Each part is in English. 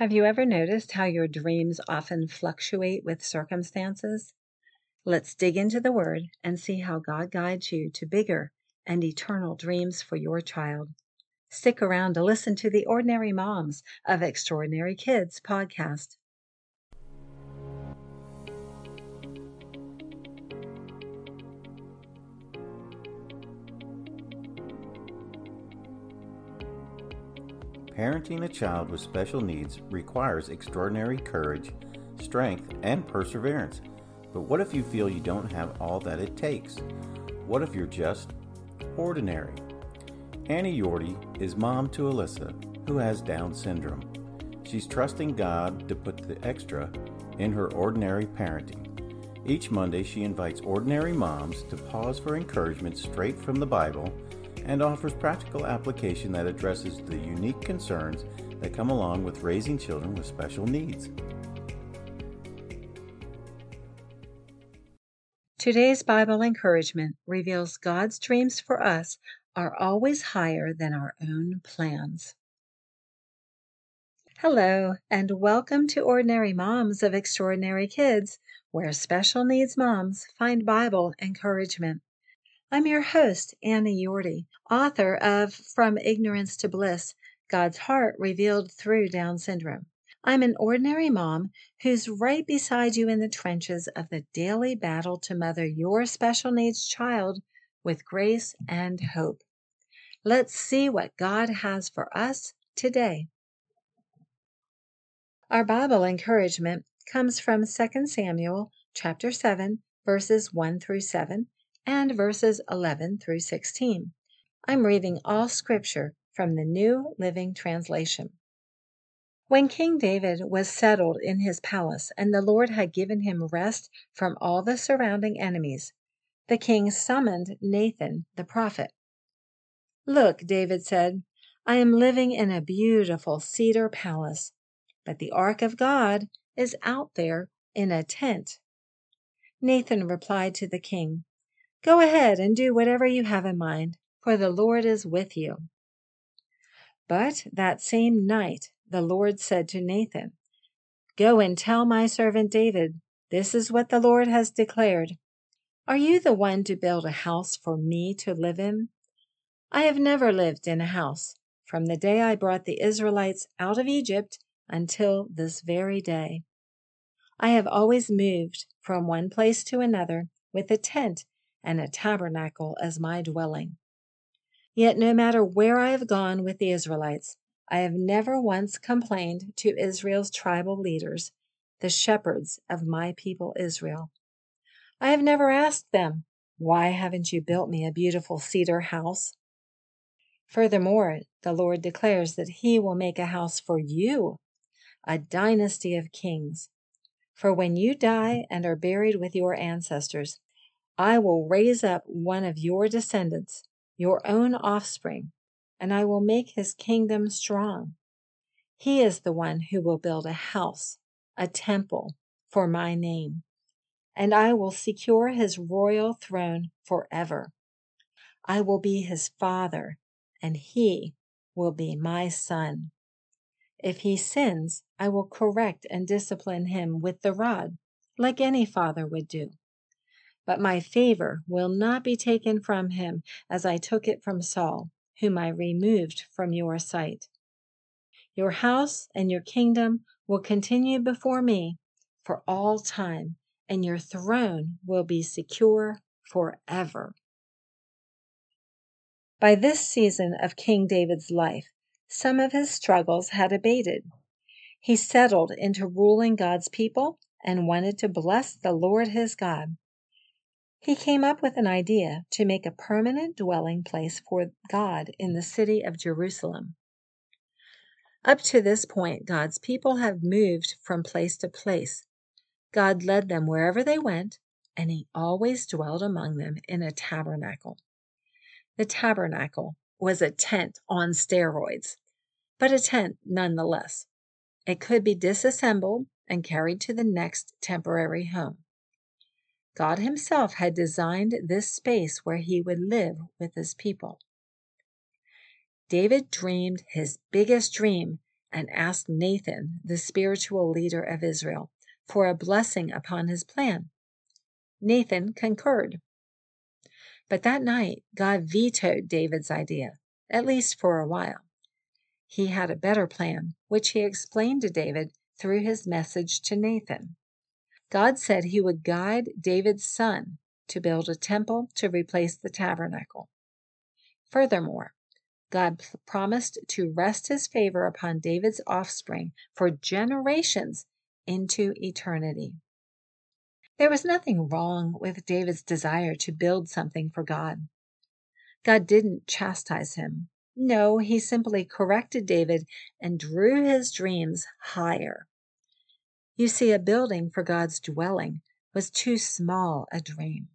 Have you ever noticed how your dreams often fluctuate with circumstances? Let's dig into the Word and see how God guides you to bigger and eternal dreams for your child. Stick around to listen to the Ordinary Moms of Extraordinary Kids podcast. Parenting a child with special needs requires extraordinary courage, strength, and perseverance. But what if you feel you don't have all that it takes? What if you're just ordinary? Annie Yorty is mom to Alyssa, who has Down syndrome. She's trusting God to put the extra in her ordinary parenting. Each Monday, she invites ordinary moms to pause for encouragement straight from the Bible and offers practical application that addresses the unique concerns that come along with raising children with special needs. Today's Bible encouragement reveals God's dreams for us are always higher than our own plans. Hello, and welcome to Ordinary Moms of Extraordinary Kids, where special needs moms find Bible encouragement. I'm your host, Annie Yorty, author of From Ignorance to Bliss: God's Heart Revealed Through Down Syndrome. I'm an ordinary mom who's right beside you in the trenches of the daily battle to mother your special needs child with grace and hope. Let's see what God has for us today. Our Bible encouragement comes from 2 Samuel chapter 7, verses 1 through 7. And verses 11 through 16. I'm reading all scripture from the New Living Translation. When King David was settled in his palace and the Lord had given him rest from all the surrounding enemies, the king summoned Nathan the prophet. "Look," David said, "I am living in a beautiful cedar palace, but the ark of God is out there in a tent." Nathan replied to the king, "Go ahead and do whatever you have in mind, for the Lord is with you." But that same night the Lord said to Nathan, "Go and tell my servant David, this is what the Lord has declared. Are you the one to build a house for me to live in? I have never lived in a house from the day I brought the Israelites out of Egypt until this very day. I have always moved from one place to another with a tent and a tabernacle as my dwelling. Yet no matter where I have gone with the Israelites, I have never once complained to Israel's tribal leaders, the shepherds of my people Israel. I have never asked them, 'Why haven't you built me a beautiful cedar house?' Furthermore, the Lord declares that He will make a house for you, a dynasty of kings. For when you die and are buried with your ancestors, I will raise up one of your descendants, your own offspring, and I will make his kingdom strong. He is the one who will build a house, a temple, for my name, and I will secure his royal throne forever. I will be his father, and he will be my son. If he sins, I will correct and discipline him with the rod, like any father would do. But my favor will not be taken from him as I took it from Saul, whom I removed from your sight. Your house and your kingdom will continue before me for all time, and your throne will be secure forever." By this season of King David's life, some of his struggles had abated. He settled into ruling God's people and wanted to bless the Lord his God. He came up with an idea to make a permanent dwelling place for God in the city of Jerusalem. Up to this point, God's people have moved from place to place. God led them wherever they went, and He always dwelled among them in a tabernacle. The tabernacle was a tent on steroids, but a tent nonetheless. It could be disassembled and carried to the next temporary home. God Himself had designed this space where He would live with His people. David dreamed his biggest dream and asked Nathan, the spiritual leader of Israel, for a blessing upon his plan. Nathan concurred. But that night, God vetoed David's idea, at least for a while. He had a better plan, which he explained to David through his message to Nathan. God said he would guide David's son to build a temple to replace the tabernacle. Furthermore, God promised to rest his favor upon David's offspring for generations into eternity. There was nothing wrong with David's desire to build something for God. God didn't chastise him. No, he simply corrected David and drew his dreams higher. You see, a building for God's dwelling was too small a dream.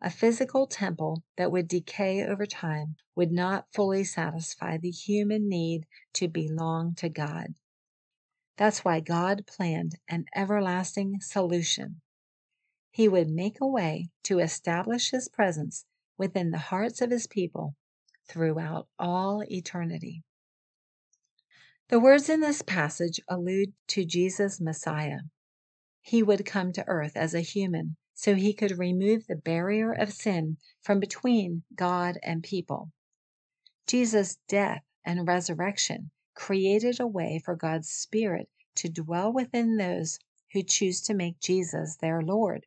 A physical temple that would decay over time would not fully satisfy the human need to belong to God. That's why God planned an everlasting solution. He would make a way to establish his presence within the hearts of his people throughout all eternity. The words in this passage allude to Jesus' Messiah. He would come to earth as a human so he could remove the barrier of sin from between God and people. Jesus' death and resurrection created a way for God's Spirit to dwell within those who choose to make Jesus their Lord.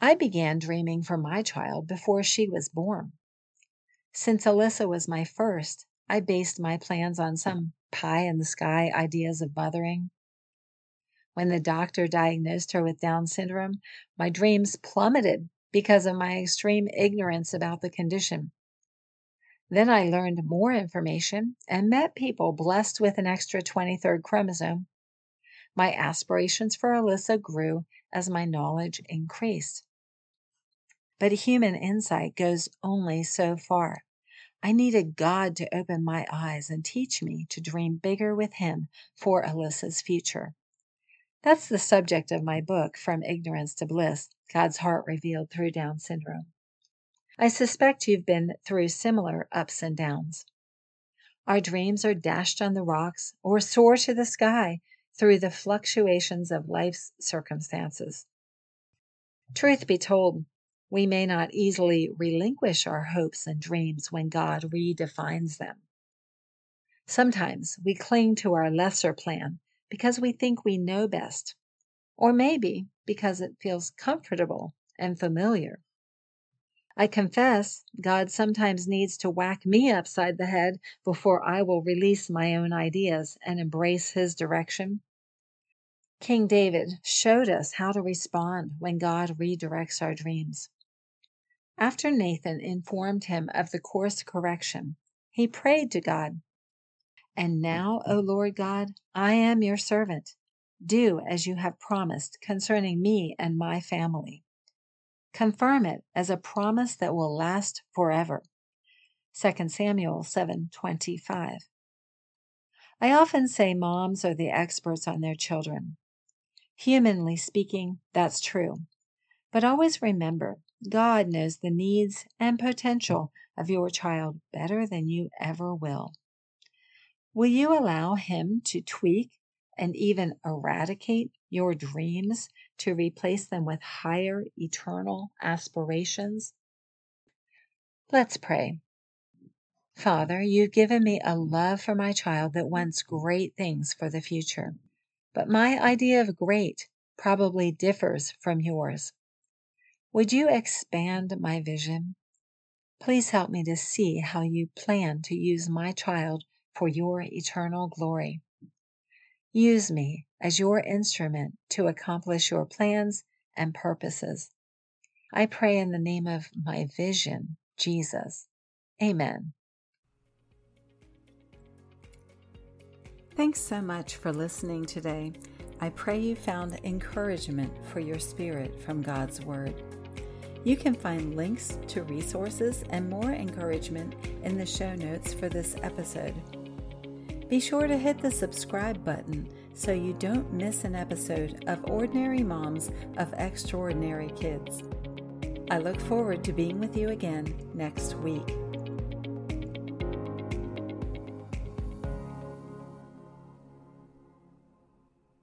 I began dreaming for my child before she was born. Since Alyssa was my first, I based my plans on some pie-in-the-sky ideas of mothering. When the doctor diagnosed her with Down syndrome, my dreams plummeted because of my extreme ignorance about the condition. Then I learned more information and met people blessed with an extra 23rd chromosome. My aspirations for Alyssa grew as my knowledge increased. But human insight goes only so far. I needed God to open my eyes and teach me to dream bigger with Him for Alyssa's future. That's the subject of my book, From Ignorance to Bliss: God's Heart Revealed Through Down Syndrome. I suspect you've been through similar ups and downs. Our dreams are dashed on the rocks or soar to the sky through the fluctuations of life's circumstances. Truth be told, we may not easily relinquish our hopes and dreams when God redefines them. Sometimes we cling to our lesser plan because we think we know best, or maybe because it feels comfortable and familiar. I confess, God sometimes needs to whack me upside the head before I will release my own ideas and embrace His direction. King David showed us how to respond when God redirects our dreams. After Nathan informed him of the course correction, he prayed to God, "And now, O Lord God, I am your servant. Do as you have promised concerning me and my family. Confirm it as a promise that will last forever." 2 Samuel 7:25. I often say moms are the experts on their children. Humanly speaking, that's true. But always remember, God knows the needs and potential of your child better than you ever will. Will you allow Him to tweak and even eradicate your dreams to replace them with higher eternal aspirations? Let's pray. Father, you've given me a love for my child that wants great things for the future, but my idea of great probably differs from yours. Would you expand my vision? Please help me to see how you plan to use my child for your eternal glory. Use me as your instrument to accomplish your plans and purposes. I pray in the name of my vision, Jesus. Amen. Thanks so much for listening today. I pray you found encouragement for your spirit from God's Word. You can find links to resources and more encouragement in the show notes for this episode. Be sure to hit the subscribe button so you don't miss an episode of Ordinary Moms of Extraordinary Kids. I look forward to being with you again next week.